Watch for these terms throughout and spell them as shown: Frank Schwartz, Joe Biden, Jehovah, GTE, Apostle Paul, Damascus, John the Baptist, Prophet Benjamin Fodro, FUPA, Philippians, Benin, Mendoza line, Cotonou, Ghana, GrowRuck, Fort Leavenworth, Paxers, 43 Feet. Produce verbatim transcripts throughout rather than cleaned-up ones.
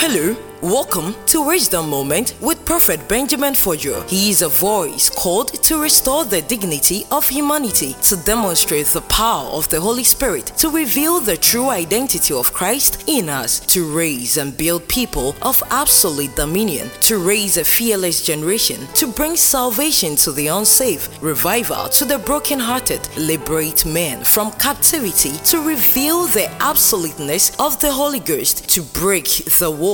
Hello, welcome to Wisdom Moment with Prophet Benjamin Fodro. He is a voice called to restore the dignity of humanity, to demonstrate the power of the Holy Spirit, to reveal the true identity of Christ in us, to raise and build people of absolute dominion, to raise a fearless generation, to bring salvation to the unsaved, revival to the brokenhearted, liberate men from captivity, to reveal the absoluteness of the Holy Ghost, to break the walls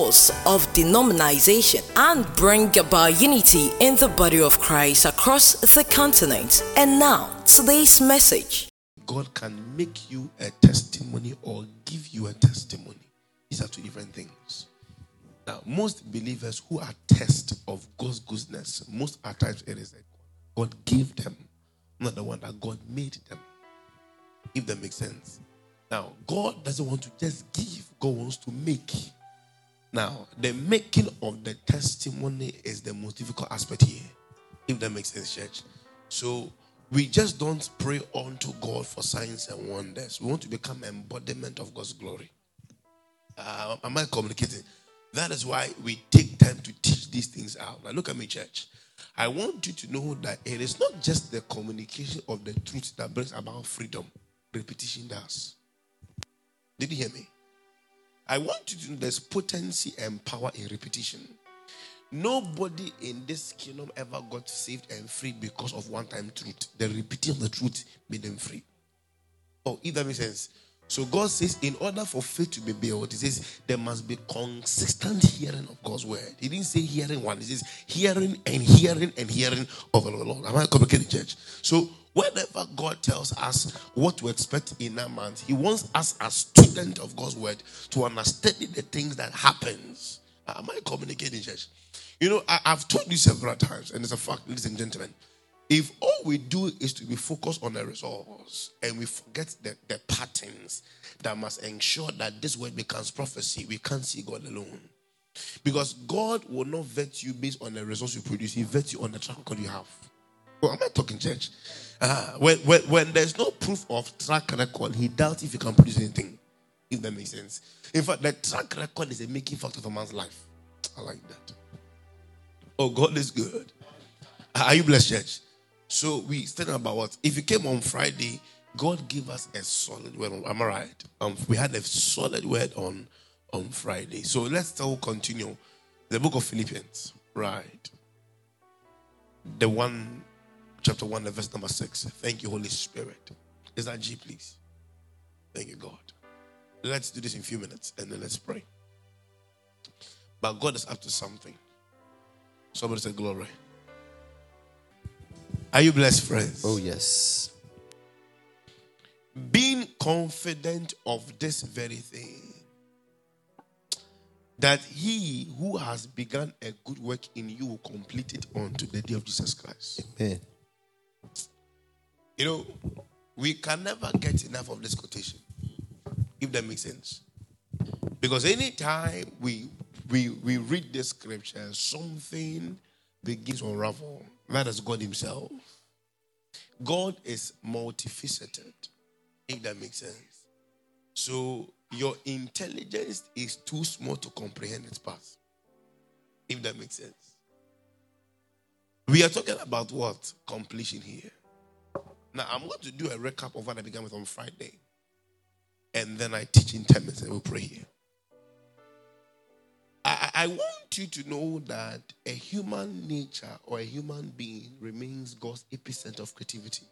of denomination and bring about unity in the body of Christ across the continent. And now, today's message. God can make you a testimony or give you a testimony. These are two different things. Now, most believers who are test of God's goodness, most at times it is that God gave them, not the one that God made them. If that makes sense. Now, God doesn't want to just give, God wants to make. Now, the making of the testimony is the most difficult aspect here. If that makes sense, church. So, we just don't pray unto God for signs and wonders. We want to become embodiment of God's glory. Uh, am I communicating? That is why we take time to teach these things out. Now, look at me, church. I want you to know that it is not just the communication of the truth that brings about freedom. Repetition does. Did you hear me? I want you to know there's potency and power in repetition. Nobody in this kingdom ever got saved and free because of one-time truth. The repeating of the truth made them free. Oh, if that makes sense. So God says, in order for faith to be built, he says, there must be consistent hearing of God's word. He didn't say hearing one. He says, hearing and hearing and hearing of the Lord. Am I complicating, church? So, whenever God tells us what to expect in a month, he wants us as students of God's word to understand the things that happens. Am I communicating, church? You know, I, I've told you several times, and it's a fact, ladies and gentlemen. If all we do is to be focused on the results and we forget the, the patterns that must ensure that this word becomes prophecy, we can't see God alone. Because God will not vet you based on the results you produce. He vets you on the track record you have. Well, am I talking, church? Uh, when, when, when there's no proof of track record, he doubts if he can produce anything. If that makes sense. In fact, the track record is a making factor of a man's life. I like that. Oh, God is good. Are you blessed, church? So, we stand about what? If you came on Friday, God gave us a solid word. Am I right? Um, we had a solid word on, on Friday. So, let's still continue. The book of Philippians. Right. The one... Chapter one, verse number six. Thank you, Holy Spirit. Is that G, please? Thank you, God. Let's do this in a few minutes and then let's pray. But God is up to something. Somebody said glory. Are you blessed, friends? Oh, yes. Being confident of this very thing, that he who has begun a good work in you will complete it unto the day of Jesus Christ. Amen. You know, we can never get enough of this quotation, if that makes sense. Because anytime we we we read the scripture, something begins to unravel. That is God himself. God is multifaceted, if that makes sense. So, your intelligence is too small to comprehend its path. If that makes sense. We are talking about what? Completion here. Now, I'm going to do a recap of what I began with on Friday. And then I teach in ten minutes and we'll pray here. I, I want you to know that a human nature or a human being remains God's epicenter of creativity.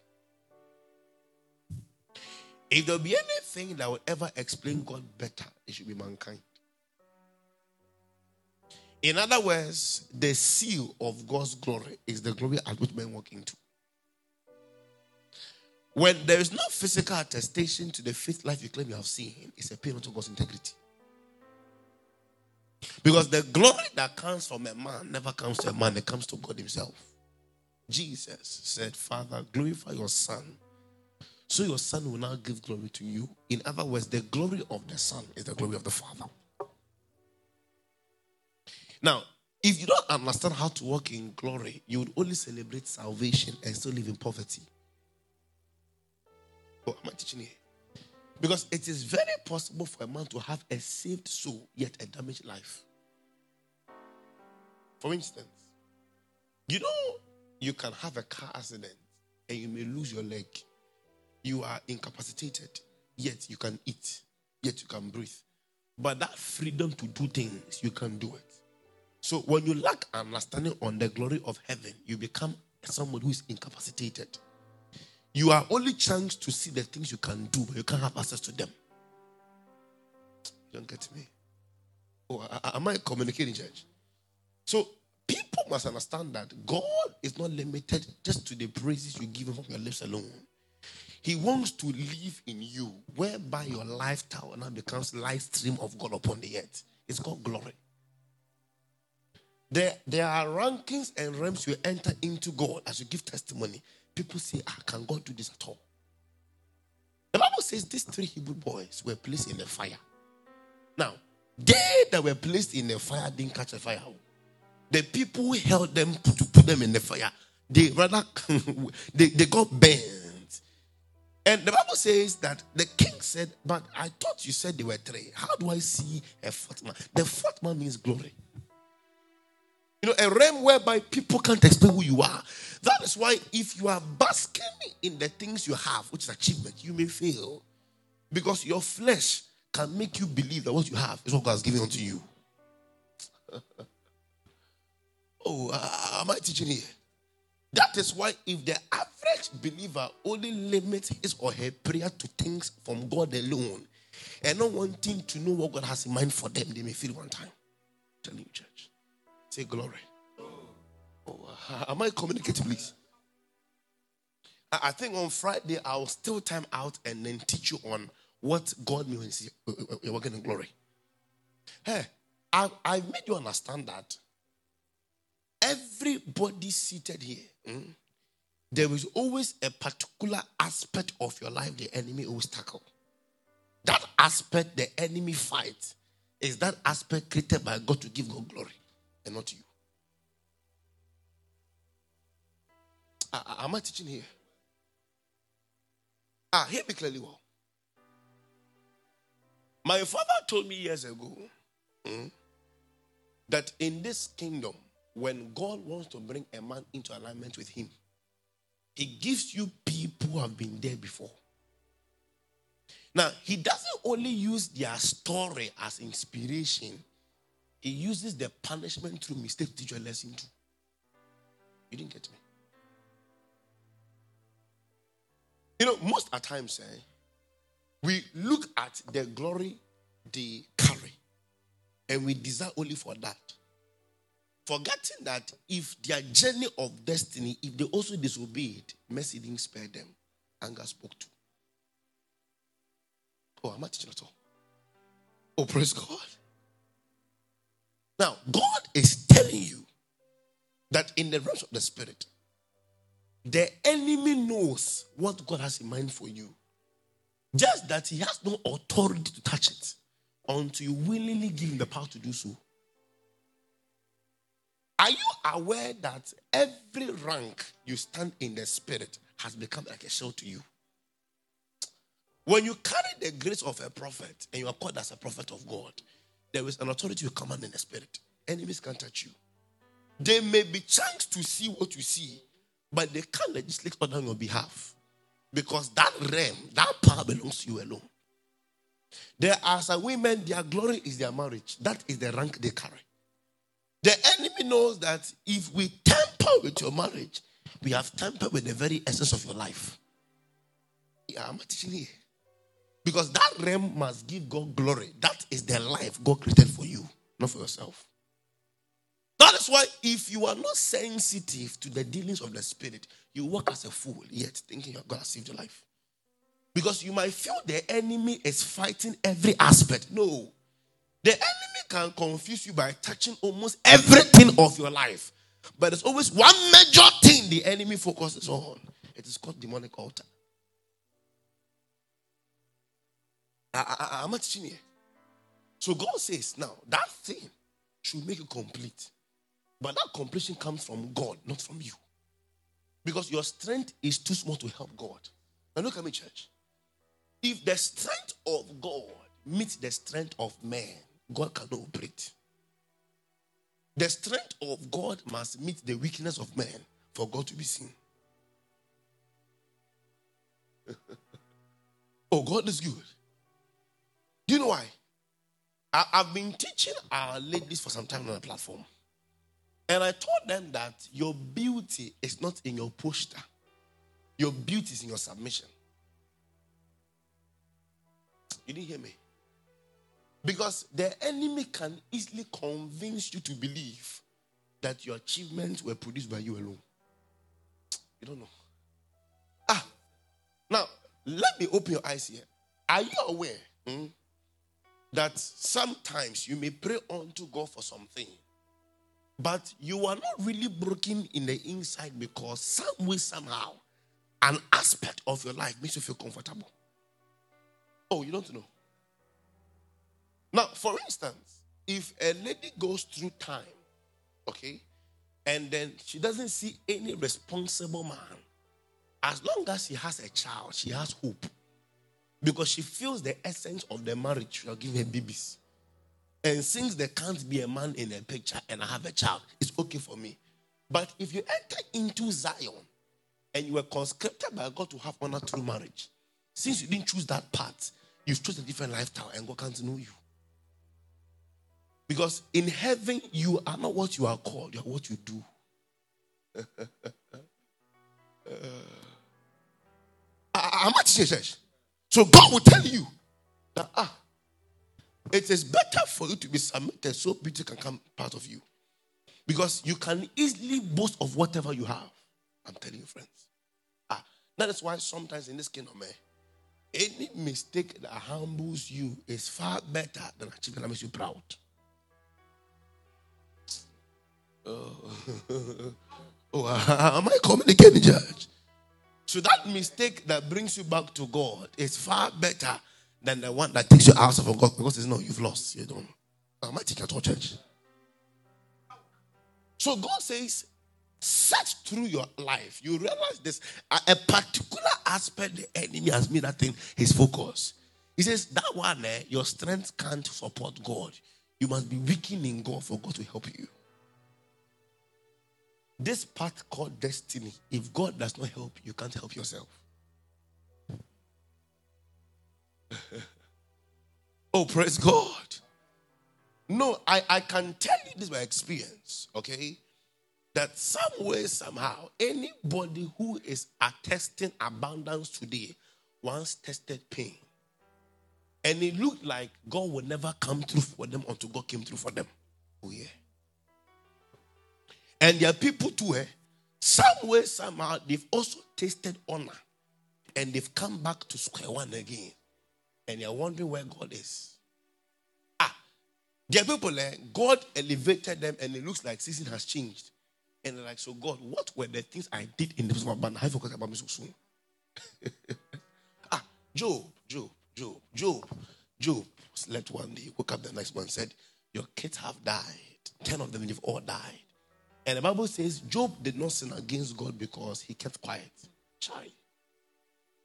If there be anything that would ever explain God better, it should be mankind. In other words, the seal of God's glory is the glory at which men walk into. When there is no physical attestation to the faith life you claim you have seen, it's a pain unto God's integrity. Because the glory that comes from a man never comes to a man, it comes to God himself. Jesus said, Father, glorify your Son. So your Son will now give glory to you. In other words, the glory of the Son is the glory of the Father. Now, if you don't understand how to walk in glory, you would only celebrate salvation and still live in poverty. Oh, am I teaching here? Because it is very possible for a man to have a saved soul, yet a damaged life. For instance, you know, you can have a car accident and you may lose your leg. You are incapacitated, yet you can eat, yet you can breathe. But that freedom to do things, you can do it. So when you lack understanding on the glory of heaven, you become someone who is incapacitated. You are only chance to see the things you can do, but you can't have access to them. You don't get me? Oh, am I communicating, church? So people must understand that God is not limited just to the praises you give Him from your lips alone. He wants to live in you, whereby your lifestyle now becomes live stream of God upon the earth. It's called glory. There, there are rankings and realms you enter into God as you give testimony. People say, ah, can God do this at all? The Bible says these three Hebrew boys were placed in the fire. Now, they that were placed in the fire didn't catch the fire. The people who held them to put them in the fire, they rather they, they got burned. And the Bible says that the king said, but I thought you said they were three. How do I see a fourth man? The fourth man means glory. You know, a realm whereby people can't explain who you are. That is why if you are basking in the things you have, which is achievement, you may fail. Because your flesh can make you believe that what you have is what God has given unto you. oh, uh, am I teaching here? That is why if the average believer only limits his or her prayer to things from God alone and not wanting to know what God has in mind for them, they may feel one time. I'm telling you, church. Say glory. Oh, am I communicating, please? I think on Friday, I'll still time out and then teach you on what God means you're working in glory. Hey, I, I made you understand that everybody seated here, mm, there is always a particular aspect of your life the enemy always tackle. That aspect the enemy fights is that aspect created by God to give God glory and not you. I, I, am I teaching here? Ah, hear me clearly well. My father told me years ago mm, that in this kingdom, when God wants to bring a man into alignment with Him, He gives you people who have been there before. Now, He doesn't only use their story as inspiration. He uses the punishment through mistake to teach you a lesson too. You didn't get me? You know, most at times, eh, we look at the glory they carry and we desire only for that. Forgetting that if their journey of destiny, if they also disobeyed, mercy didn't spare them. Anger spoke to. Oh, I'm not teaching at all. Oh, praise God. Now, God is telling you that in the realms of the spirit, the enemy knows what God has in mind for you. Just that he has no authority to touch it until you willingly give him the power to do so. Are you aware that every rank you stand in the spirit has become like a shield to you? When you carry the grace of a prophet and you are called as a prophet of God, there is an authority you command in the spirit. Enemies can't touch you. They may be chanced to see what you see, but they can't legislate on your behalf because that realm, that power belongs to you alone. There are some women, their glory is their marriage. That is the rank they carry. The enemy knows that if we tamper with your marriage, we have tampered with the very essence of your life. Yeah, I'm not teaching here. Because that realm must give God glory. That is the life God created for you, not for yourself. That is why if you are not sensitive to the dealings of the spirit, you walk as a fool, yet thinking you're going to save your life. Because you might feel the enemy is fighting every aspect. No. The enemy can confuse you by touching almost everything of your life. But there's always one major thing the enemy focuses on. It is called demonic altar. I'm not teaching here. So God says, now, that thing should make you complete. But that completion comes from God, not from you. Because your strength is too small to help God. Now look at me, church. If the strength of God meets the strength of man, God cannot operate. The strength of God must meet the weakness of man for God to be seen. Oh, God is good. Do you know why? I, I've been teaching our ladies for some time on the platform. And I told them that your beauty is not in your posture. Your beauty is in your submission. You didn't hear me? Because the enemy can easily convince you to believe that your achievements were produced by you alone. You don't know. Ah, now, let me open your eyes here. Are you aware hmm, that sometimes you may pray unto God for something, but you are not really broken in the inside because some way, somehow, an aspect of your life makes you feel comfortable? Oh, you don't know. Now, for instance, if a lady goes through time, okay, and then she doesn't see any responsible man, as long as she has a child, she has hope. Because she feels the essence of the marriage she will give her babies. And since there can't be a man in a picture and I have a child, it's okay for me. But if you enter into Zion and you were conscripted by God to have honor through marriage, since you didn't choose that path, you've chosen a different lifestyle and God can't know you. Because in heaven, you are not what you are called, you are what you do. uh, I'm not teaching church. So God will tell you that ah, it is better for you to be submitted so beauty can come part of you. Because you can easily boast of whatever you have. I'm telling you, friends. Ah, that is why sometimes in this kingdom, eh, any mistake that humbles you is far better than achievement that makes you proud. Oh, oh am I communicating, Judge? So that mistake that brings you back to God is far better than the one that takes you out of God because it's no, you've lost. You don't. Am I teaching at all, church? So God says, search through your life. You realize this. A particular aspect the enemy has made that thing his focus. He says, that one, eh, your strength can't support God. You must be weakening in God for God to help you. This path called destiny, if God does not help, you can't help yourself. Oh, praise God. No, I, I can tell you this by experience, okay? That some way, somehow, anybody who is attesting abundance today once tested pain. And it looked like God would never come through for them until God came through for them. Oh, yeah. And there are people too, eh? Some way, somehow, they've also tasted honor. And they've come back to square one again. And they're wondering where God is. Ah, there are people, eh? God elevated them and it looks like season has changed. And they're like, so God, what were the things I did in the book of Abana? I forgot about me so soon. ah, Job, Job, Job, Job, Job slept one day, woke up the next one, said, your kids have died. Ten of them, they've all died. And the Bible says Job did not sin against God because he kept quiet. Chai.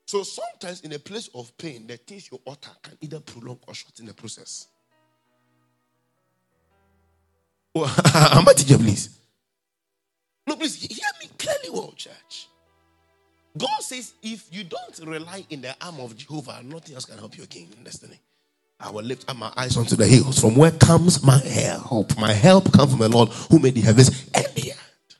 So sometimes in a place of pain, the things you utter can either prolong or shorten the process. Oh, am I teaching, please? No, please, hear me clearly well, church. God says if you don't rely in the arm of Jehovah, nothing else can help you again in destiny. I will lift up my eyes unto the hills. From where comes my help? My help comes from the Lord who made the heavens and the earth.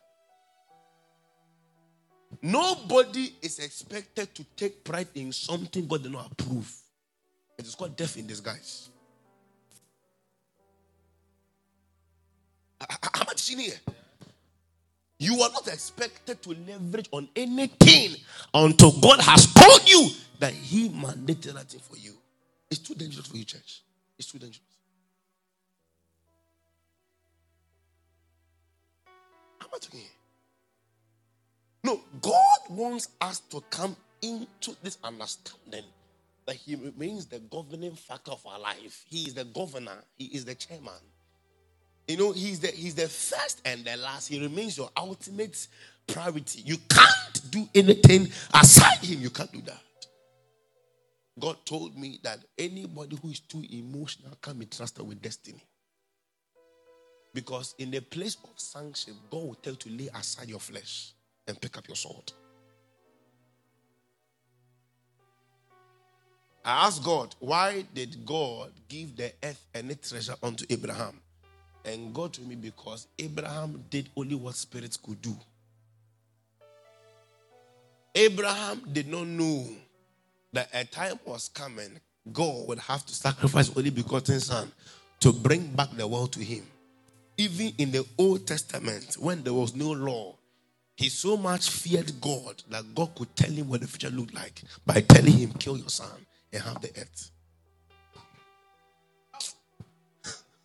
Nobody is expected to take pride in something God did not approve. It is called death in disguise. How much in here? You are not expected to leverage on anything until God has told you that He mandated that thing for you. It's too dangerous for you, church. It's too dangerous. Am I talking here? No, God wants us to come into this understanding that He remains the governing factor of our life. He is the governor. He is the chairman. You know, He's the He's the first and the last. He remains your ultimate priority. You can't do anything aside Him. You can't do that. God told me that anybody who is too emotional can't be trusted with destiny. Because in the place of sanction, God will tell you to lay aside your flesh and pick up your sword. I asked God, why did God give the earth and its treasure unto Abraham? And God told me, because Abraham did only what spirits could do. Abraham did not know that a time was coming, God would have to sacrifice only begotten son to bring back the world to him. Even in the Old Testament, when there was no law, he so much feared God that God could tell him what the future looked like by telling him, kill your son and have the earth.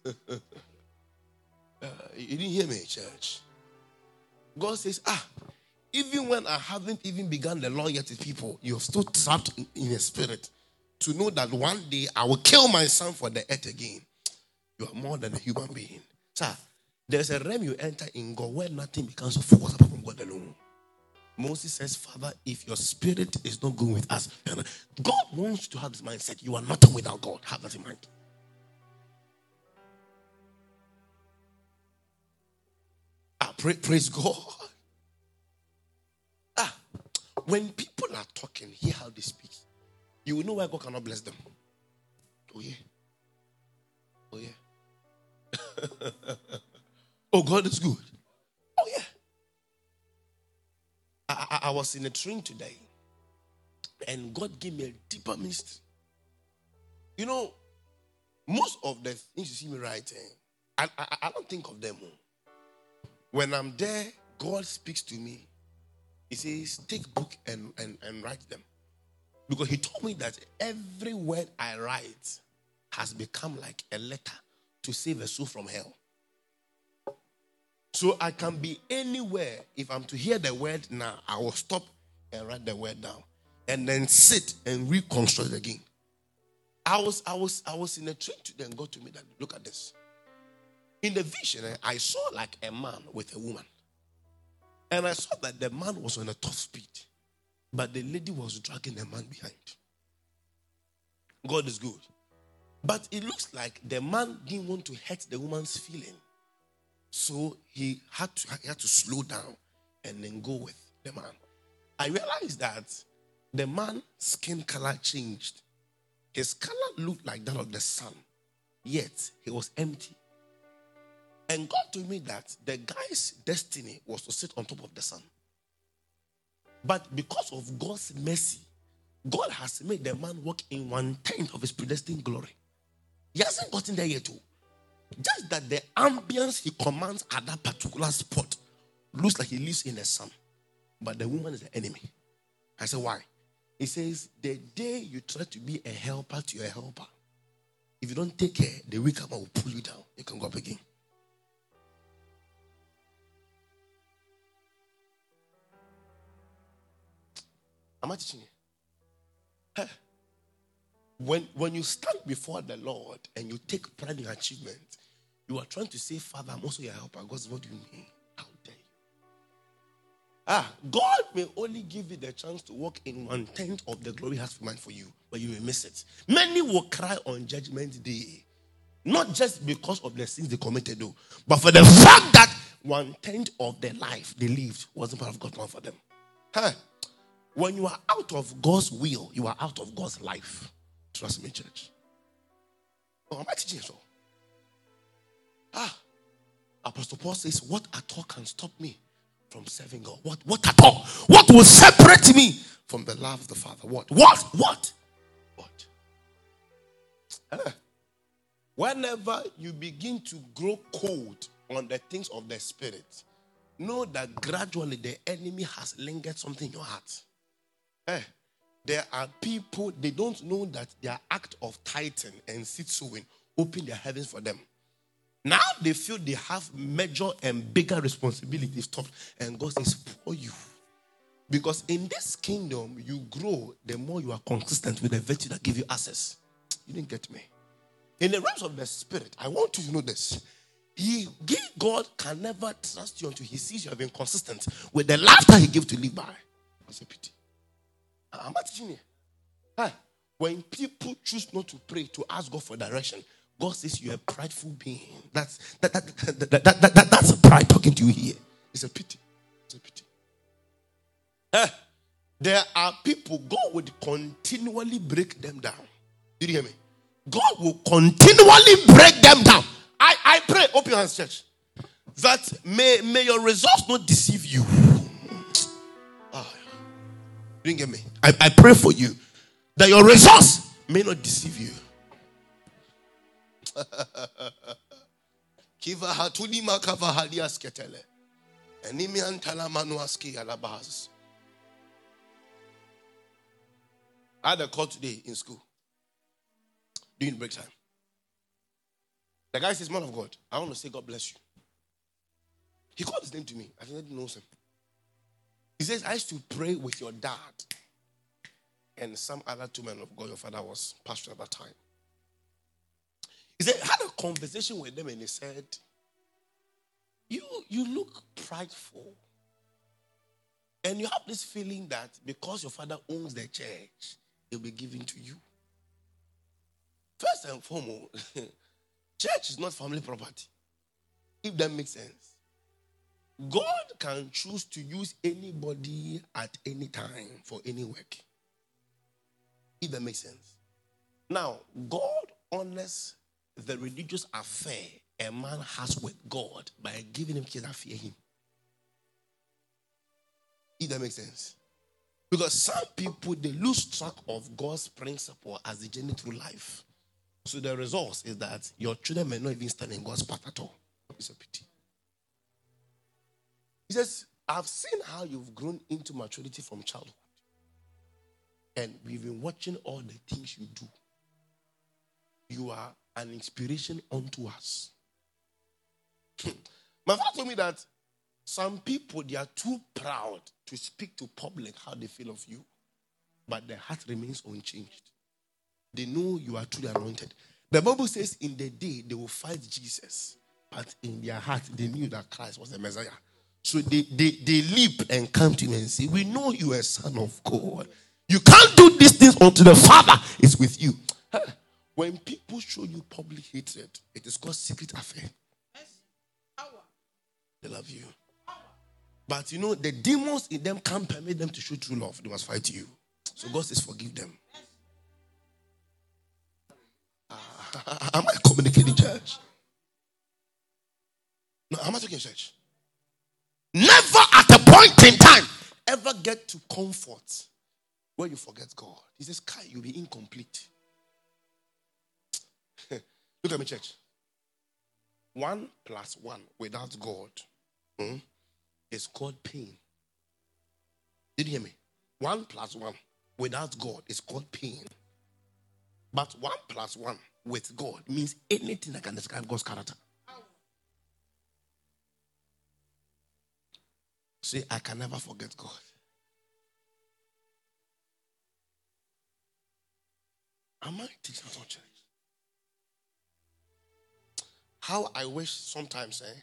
uh, you didn't hear me, church. God says, ah, even when I haven't even begun the law yet with people, you're still trapped in, in a spirit to know that one day I will kill my son for the earth again. You are more than a human being. Sir, there's a realm you enter in God where nothing becomes of force apart from God alone. Moses says, Father, if your spirit is not going with us, God wants you to have this mindset. You are nothing without God. Have that in mind. Ah, pray, praise God. Ah, when people are talking, hear how they speak. You will know why God cannot bless them. Oh, yeah. Oh, yeah. Oh, God is good. Oh, yeah. I, I, I was in a train today, and God gave me a deeper mystery. You know, most of the things you see me writing, I, I, I don't think of them. When I'm there, God speaks to me. He says, take book and, and, and write them. Because he told me that every word I write has become like a letter to save a soul from hell. So I can be anywhere. If I'm to hear the word now, I will stop and write the word down. And then sit and reconstruct again. I was I was, I was in a train today and God told me that, look at this. In the vision, I saw like a man with a woman. And I saw that the man was on a top speed. But the lady was dragging the man behind. God is good. But it looks like the man didn't want to hurt the woman's feeling. So he had to, he had to slow down and then go with the man. I realized that the man's skin color changed. His color looked like that of the sun. Yet, he was empty. And God told me that the guy's destiny was to sit on top of the sun. But because of God's mercy, God has made the man walk in one-tenth of his predestined glory. He hasn't gotten there yet, too. Just that the ambience he commands at that particular spot looks like he lives in the sun. But the woman is the enemy. I said, why? He says, the day you try to be a helper to your helper, if you don't take care, the weaker man will pull you down. You can go up again. Am I teaching you? Huh. When, when you stand before the Lord and you take pride in achievement, you are trying to say, Father, I'm also your helper. God says, what do you mean? How dare you? Ah, God may only give you the chance to walk in one tenth of the glory he has in mind for you, but you may miss it. Many will cry on judgment day, not just because of the sins they committed, though, but for the fact that one tenth of their life they lived wasn't part of God's plan for them. Huh? When you are out of God's will, you are out of God's life. Trust me, church. Oh, am I teaching so? Ah, Apostle Paul says, what at all can stop me from serving God? What, what at all? What will separate me from the love of the Father? What? What? What? What? Ah. Whenever you begin to grow cold on the things of the Spirit, know that gradually the enemy has lingered something in your heart. Eh, there are people, they don't know that their act of tithing and seed sowing open their heavens for them. Now they feel they have major and bigger responsibilities. And God says, pour you. Because in this kingdom, you grow the more you are consistent with the virtue that gives you access. You didn't get me. In the realms of the Spirit, I want you to know this. He, God can never trust you until he sees you have been consistent with the laughter he gave to live by. That's a pity. I'm not teaching you. When people choose not to pray, to ask God for direction, God says you're a prideful being. That's that that, that, that, that, that, that that's a pride talking to you here. It's a pity. It's a pity. Eh, there are people, God would continually break them down. Did you hear me? God will continually break them down. I, I pray, open your hands, church. That may, may your results not deceive you. Oh, you didn't get me. I, I pray for you that your results may not deceive you. I had a call today in school during break time. The guy says, "Man of God, I want to say God bless you." He called his name to me. I didn't know him. He says, "I used to pray with your dad and some other two men of God. Your father was pastor at that time." He said, "I had a conversation with them and he said, you, you look prideful. And you have this feeling that because your father owns the church, it will be given to you." First and foremost, church is not family property. If that makes sense. God can choose to use anybody at any time for any work. If that makes sense. Now, God honors the religious affair a man has with God by giving him kids that fear him. If that makes sense. Because some people, they lose track of God's principle as they journey through life. So the result is that your children may not even stand in God's path at all. It's a pity. He says, "I've seen how you've grown into maturity from childhood. And we've been watching all the things you do. You are an inspiration unto us." My father told me that some people, they are too proud to speak to public how they feel of you. But their heart remains unchanged. They know you are truly anointed. The Bible says in the day they will fight Jesus. But in their heart, they knew that Christ was the Messiah. So they, they, they leap and come to him and say, "We know you are a son of God. You can't do these things until the Father is with you." When people show you public hatred, it is called secret affair. They love you. But you know, the demons in them can't permit them to show true love. They must fight you. So God says, "Forgive them." Uh, am I communicating, church? No, am I talking, church? Never at a point in time ever get to comfort where you forget God. He says, "Kai, you'll be incomplete." Look at me, church. One plus one without God hmm, is called pain. Did you hear me? One plus one without God is called pain. But one plus one with God means anything that can describe God's character. Say, "I can never forget God. Am I teaching at all, church?" How I wish sometimes, eh,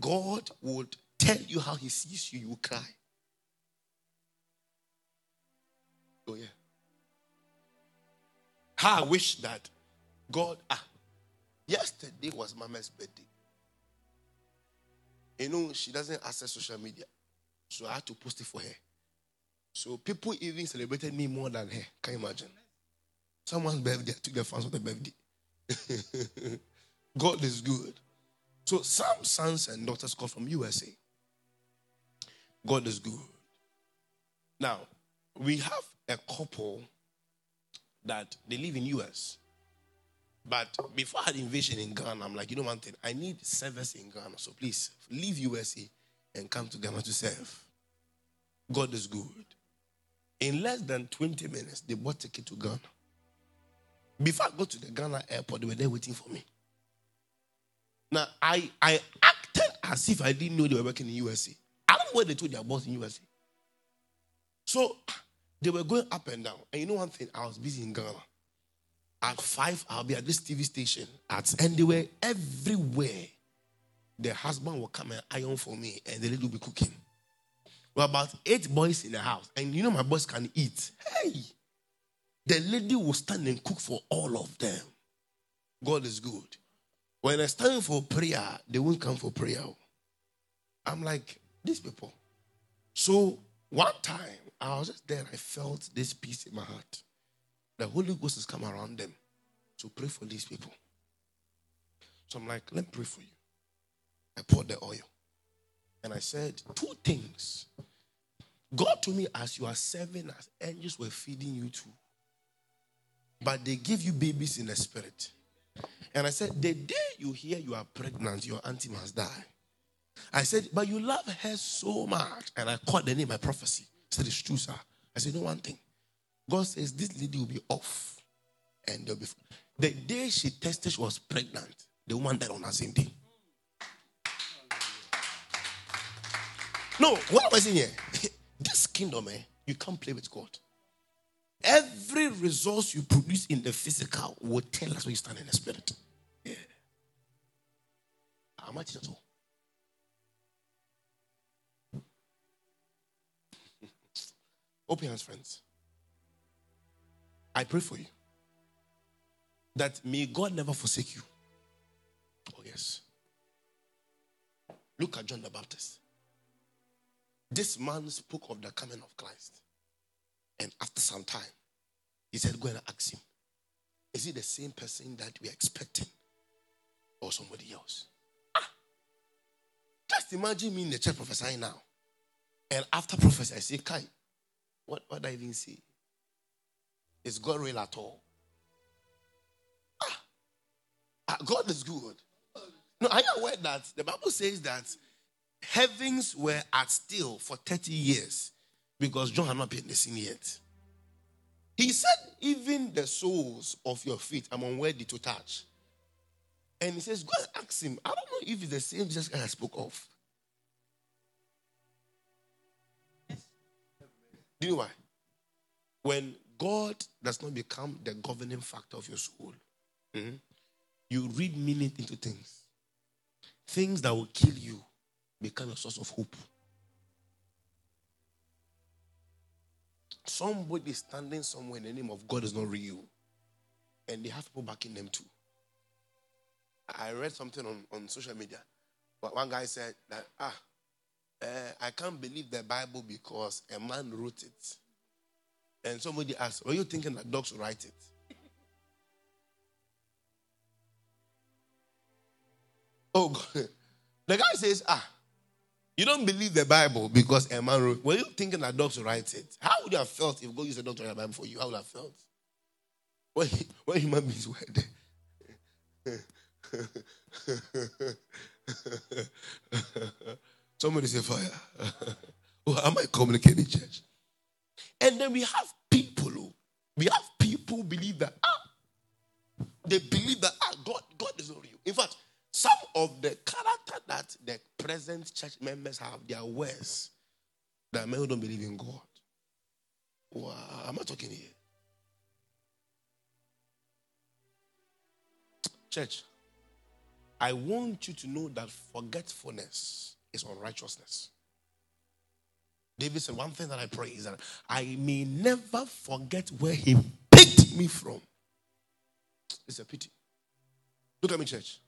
God would tell you how he sees you, you will cry. Oh, yeah. How I wish that God, ah, yesterday was Mama's birthday. You know, she doesn't access social media. So I had to post it for her. So people even celebrated me more than her. Can you imagine? Someone's birthday, I took the fans for the birthday. God is good. So some sons and daughters come from U S A. God is good. Now, we have a couple that they live in U S. But before I had invasion in Ghana, I'm like, you know one thing, I need service in Ghana. So please, leave U S A and come to Ghana to serve. God is good. In less than twenty minutes, they bought ticket to Ghana. Before I go to the Ghana airport, they were there waiting for me. Now, I, I acted as if I didn't know they were working in U S A. I don't know where they told their boss in U S A. So, they were going up and down. And you know one thing, I was busy in Ghana. At five, I'll be at this T V station. At and they were everywhere. The husband will come and iron for me, and the lady will be cooking. We're about eight boys in the house, and you know my boys can eat. Hey, the lady will stand and cook for all of them. God is good. When it's time for prayer, they won't come for prayer. I'm like, these people. So one time, I was just there. I felt this peace in my heart. The Holy Ghost has come around them to pray for these people. So I'm like, let me pray for you. I poured the oil. And I said, two things. God told me, as you are serving, as angels were feeding you too. But they give you babies in the spirit. And I said, the day you hear you are pregnant, your auntie must die. I said, but you love her so much. And I called the name by prophecy. I said, it's true, sir. I said, no, one thing. God says, this lady will be off. And they'll be. The day she tested, she was pregnant. The woman died on the same day. No, what was in here? This kingdom, eh, you can't play with God. Every resource you produce in the physical will tell us where you stand in the spirit. Yeah. How much is that all? Open your hands, friends. I pray for you that may God never forsake you. Oh, yes. Look at John the Baptist. This man spoke of the coming of Christ. And after some time, he said, go and ask him. Is he the same person that we are expecting? Or somebody else? Ah! Just imagine me in the church prophesying now. And after prophecy, I say, Kai, what, what did I even say? Is God real at all? Ah! ah God is good. No, are you aware that the Bible says that heavens were at still for thirty years because John had not been seen yet. He said, even the soles of your feet I'm unworthy to touch. And he says, go and ask him. I don't know if it's the same Jesus I spoke of. Do you know why? When God does not become the governing factor of your soul, mm-hmm, you read meaning into things. Things that will kill you become a source of hope. Somebody standing somewhere in the name of God is not real. And they have people backing them too. I read something on, on social media. But one guy said that, ah, uh, I can't believe the Bible because a man wrote it. And somebody asked, were you thinking that dogs write it? Oh, God. The guy says, ah, you don't believe the Bible because a man wrote. Were you thinking that dogs write it? How would you have felt if God used a doctor to write the Bible for you? How would I have felt? When, when human beings were there. Somebody say fire. Oh, am I communicating, church? And then we have people who, we have people who believe that, ah, they believe that, ah, God, God is not real. In fact, some of the character that the present church members have, they are worse than men who don't believe in God. Wow, am I talking here? Church, I want you to know that forgetfulness is unrighteousness. David said, one thing that I pray is that I may never forget where he picked me from. It's a pity. Look at me, church.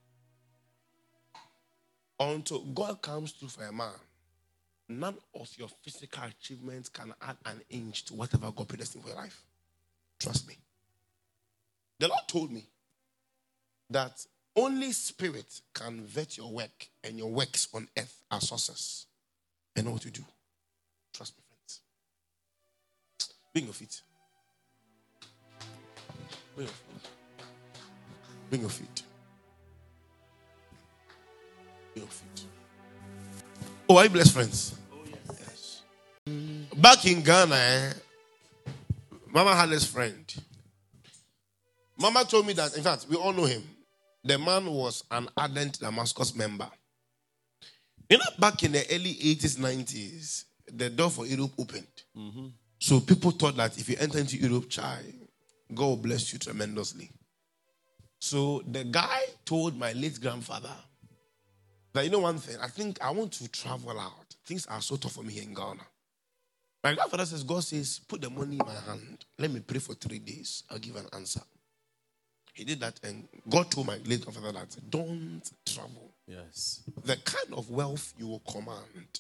Until God comes through for a man, none of your physical achievements can add an inch to whatever God predestined for your life. Trust me. The Lord told me that only spirit can vet your work, and your works on earth are sources. And know what to do. Trust me, friends. Bring your feet. Bring your feet. Bring your feet. Your feet. Oh, are you blessed, friends? Oh, yes. Yes. Back in Ghana, eh, Mama had this friend. Mama told me that, in fact, we all know him. The man was an ardent Damascus member. You know, back in the early eighties, nineties, the door for Europe opened. Mm-hmm. So people thought that if you enter into Europe, child, God will bless you tremendously. So the guy told my late grandfather, that, you know one thing, I think I want to travel out. Things are so tough for me here in Ghana. My grandfather says, God says, put the money in my hand. Let me pray for three days. I'll give an answer. He did that, and God told my late grandfather that, don't travel. Yes. The kind of wealth you will command,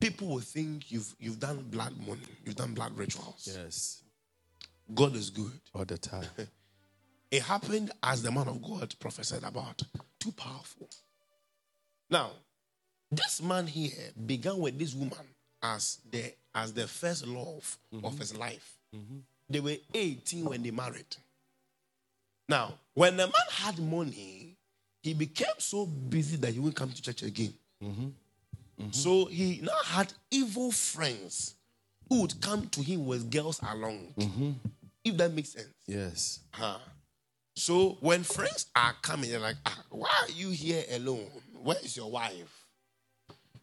people will think you've you've done blood money, you've done blood rituals. Yes. God is good. All the time. It happened as the man of God prophesied about. Too powerful. Now, this man here began with this woman as the as the first love mm-hmm. of his life. Mm-hmm. They were eighteen when they married. Now, when the man had money, he became so busy that he wouldn't come to church again. Mm-hmm. Mm-hmm. So he now had evil friends who would come to him with girls along. Mm-hmm. If that makes sense. Yes. Huh. So when friends are coming, they're like, ah, why are you here alone? Where is your wife?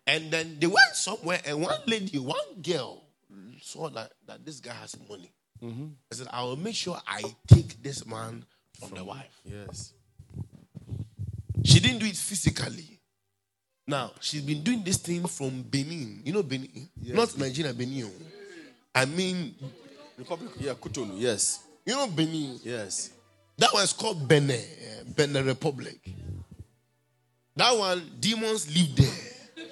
And then they went somewhere, and one lady, one girl, saw that, that this guy has money. Mm-hmm. I said, I will make sure I take this man from, from the wife. Yes. She didn't do it physically. Now, she's been doing this thing from Benin. You know Benin? Yes. Not Nigeria, Benin. I mean... Republic. Yeah, Cotonou, yes. You know Benin? Yes. That one's called Benin. Benin Republic. That one, demons live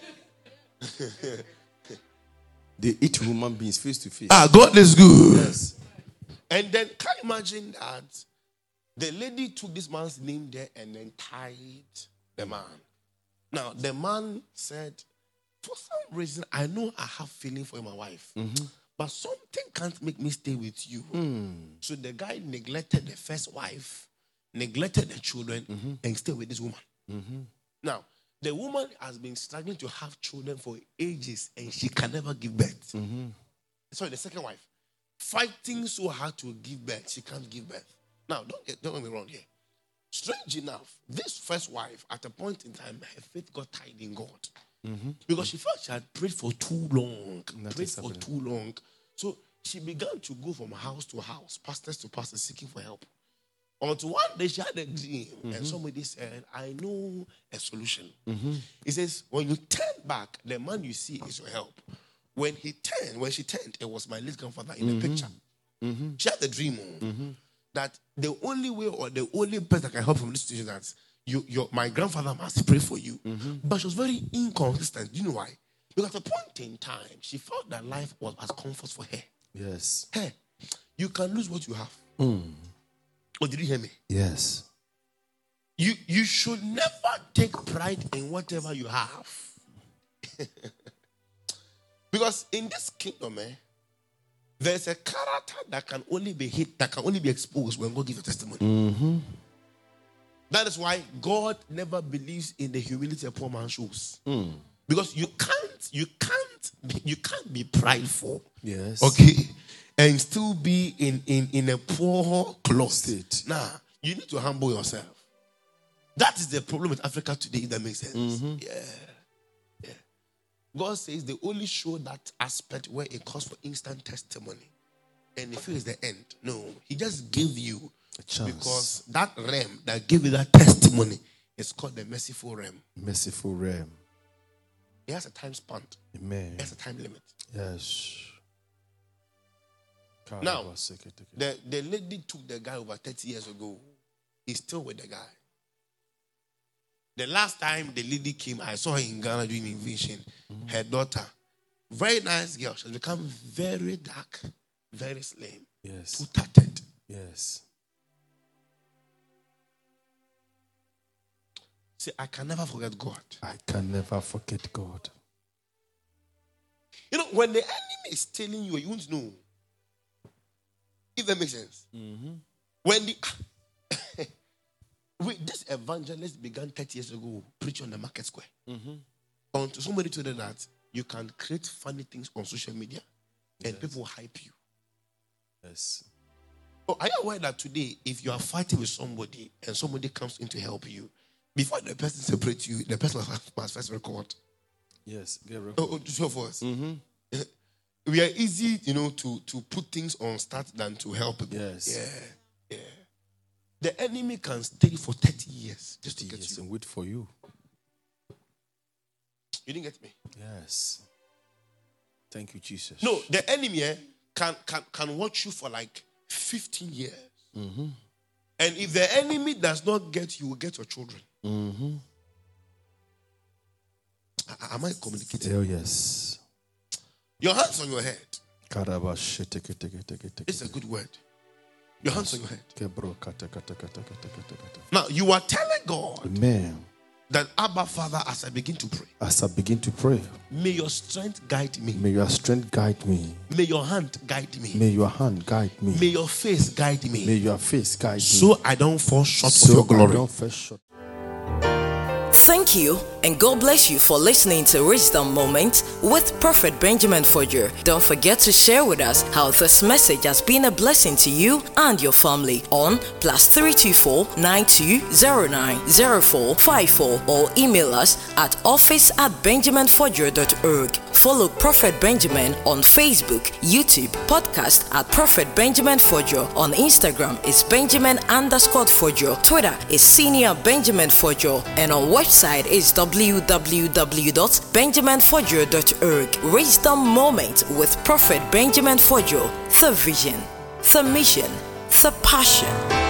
there. They eat human beings face to face. Ah, God is good. Yes. And then, can you imagine that the lady took this man's name there and then tied the man? Now, the man said, for some reason, I know I have feeling for my wife. Mm-hmm. But something can't make me stay with you. Mm. So the guy neglected the first wife, neglected the children, mm-hmm. and stayed with this woman. Mm-hmm. Now, the woman has been struggling to have children for ages, and she can never give birth. Mm-hmm. Sorry, the second wife. Fighting so hard to give birth, she can't give birth. Now, don't get, don't get me wrong here. Strange enough, this first wife, at a point in time, her faith got tied in God. Mm-hmm. Because she felt she had prayed for too long. That prayed for too long. So she began to go from house to house, pastors to pastors, seeking for help. Until one day she had a dream, mm-hmm. and somebody said, I know a solution. Mm-hmm. It says, when you turn back, the man you see is your help. When he turned, when she turned, it was my late grandfather in mm-hmm. the picture. Mm-hmm. She had the dream mm-hmm. that the only way or the only person that can help from this situation is that You, your, my grandfather must pray for you. Mm-hmm. But she was very inconsistent. Do you know why? Because at a point in time, she felt that life was as comfort for her. Yes. Hey, you can lose what you have. Mm. Oh, did you hear me? Yes. You, you should never take pride in whatever you have. Because in this kingdom, eh, there's a character that can only be hit, that can only be exposed when God gives a testimony. Mm-hmm. That is why God never believes in the humility a poor man shows. Mm. Because you can't, you can't, you can't be prideful. Yes. Okay. And still be in, in, in a poor closet. Nah, you need to humble yourself. That is the problem with Africa today, if that makes sense. Mm-hmm. Yeah. Yeah. God says they only show that aspect where it calls for instant testimony. And if it is the end, no. He just gave you a chance. Because that realm that gave you that testimony is called the merciful realm. Merciful realm. It has a time span. Amen. It has a time limit. Yes. God, now, the, the lady took the guy over thirty years ago. He's still with the guy. The last time the lady came, I saw her in Ghana doing invasion. Mm-hmm. Her daughter, very nice girl. She's become very dark, very slim. Yes. Two-tatted. Yes. See, I can never forget God. I can never forget God. You know, when the enemy is telling you, you won't know. If that makes sense. Mm-hmm. When the... we, this evangelist began thirty years ago, preaching on the market square. Mm-hmm. Until somebody told them that you can create funny things on social media and yes. people hype you. Yes. Oh, are you aware that today, if you are fighting with somebody and somebody comes in to help you, before the person separates you, the person must first record. Yes, get record. Oh, so for us. Mm-hmm. We are easy, you know, to, to put things on start than to help people. Yes. Yeah, yeah. The enemy can stay for thirty years just to get years you. And wait for you. You didn't get me? Yes. Thank you, Jesus. No, the enemy eh, can, can, can watch you for like fifteen years. Mm-hmm. And if the enemy does not get you, you will get your children. Mm-hmm. I, am I communicating? Oh, yes. Your hands on your head. It's a good word. Your hands on your head. Now, you are telling God, amen, that Abba Father, as I begin to pray, as I begin to pray, may your strength guide me. May your strength guide me. May your hand guide me. May your hand guide me. May your face guide me. May your face guide so me. So I don't fall short so of your glory. I don't fall short. Thank you, and God bless you for listening to Wisdom Moment with Prophet Benjamin Fodro. Don't forget to share with us how this message has been a blessing to you and your family on plus three two four, nine two zero nine, zero four five four or email us at office at benjaminfodro.org. Follow Prophet Benjamin on Facebook, YouTube, podcast at Prophet Benjamin Fodro. On Instagram is Benjamin underscore Fodro. Twitter is Senior Benjamin Fodro, and on website Website is w w w dot benjamin fodro dot org. Wisdom Moment with Prophet Benjamin Fodro. The vision, the mission, the passion.